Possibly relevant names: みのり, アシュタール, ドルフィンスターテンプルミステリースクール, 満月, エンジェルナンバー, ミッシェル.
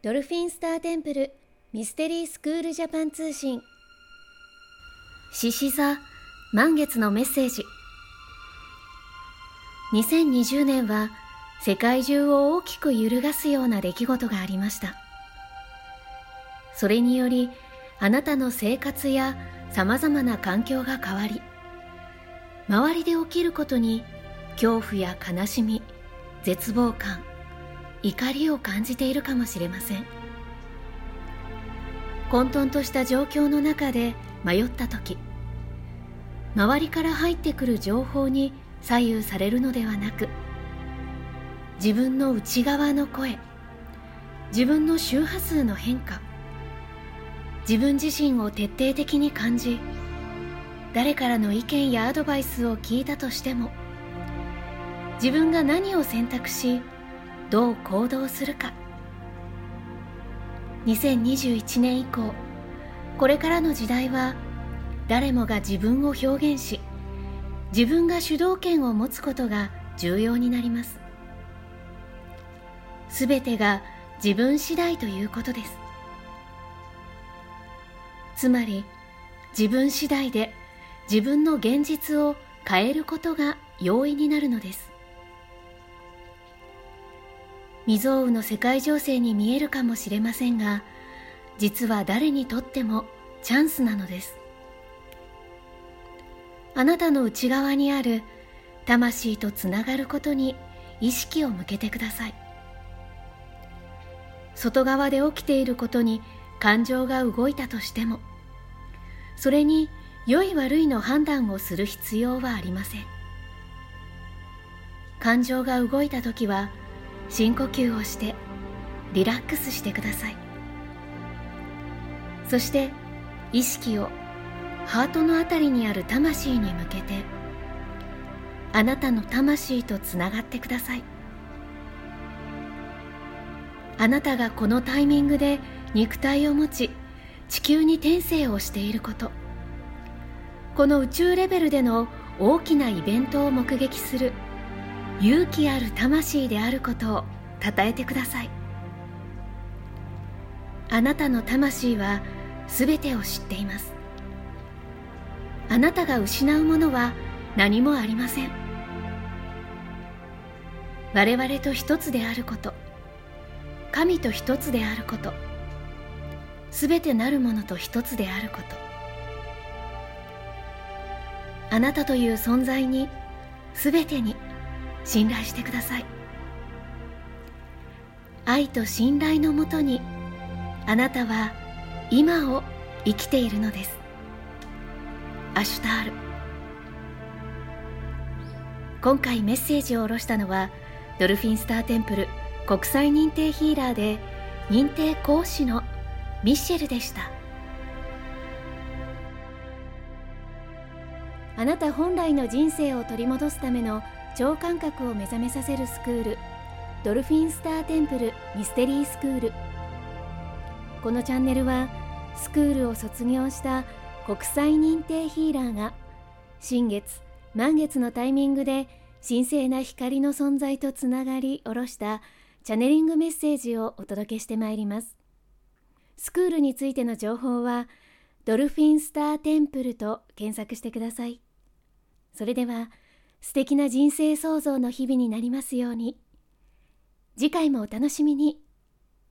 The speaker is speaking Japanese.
ドルフィンスターテンプルミステリースクールジャパン通信、獅子座満月のメッセージ。2020年は世界中を大きく揺るがすような出来事がありました。それによりあなたの生活やさまざまな環境が変わり、周りで起きることに恐怖や悲しみ、絶望感、怒りを感じているかもしれません。混沌とした状況の中で迷った時、周りから入ってくる情報に左右されるのではなく、自分の内側の声、自分の周波数の変化、自分自身を徹底的に感じ、誰からの意見やアドバイスを聞いたとしても、自分が何を選択し、どう行動するか。2021年以降、これからの時代は、誰もが自分を表現し、自分が主導権を持つことが重要になります。すべてが自分次第ということです。つまり、自分次第で自分の現実を変えることが容易になるのです。未曾有の世界情勢に見えるかもしれませんが、実は誰にとってもチャンスなのです。あなたの内側にある魂とつながることに意識を向けてください。外側で起きていることに感情が動いたとしても、それに良い悪いの判断をする必要はありません。感情が動いたときは深呼吸をしてリラックスしてください。そして意識をハートのあたりにある魂に向けて、あなたの魂とつながってください。あなたがこのタイミングで肉体を持ち、地球に転生をしていること、この宇宙レベルでの大きなイベントを目撃する勇気ある魂であることを称えてください。あなたの魂はすべてを知っています。あなたが失うものは何もありません。我々と一つであること、神と一つであること、すべてなるものと一つであること、あなたという存在に、すべてに信頼してください。愛と信頼のもとに、あなたは今を生きているのです。アシュタール。今回メッセージを下ろしたのは、ドルフィンスターテンプル国際認定ヒーラーで認定講師のミッシェルでした。あなた本来の人生を取り戻すための超感覚を目覚めさせるスクール、ドルフィンスターテンプルミステリースクール。このチャンネルはスクールを卒業した国際認定ヒーラーが新月、満月のタイミングで神聖な光の存在とつながりおろしたチャネリングメッセージをお届けしてまいります。スクールについての情報はドルフィンスターテンプルと検索してください。それでは素敵な人生創造の日々になりますように。次回もお楽しみに。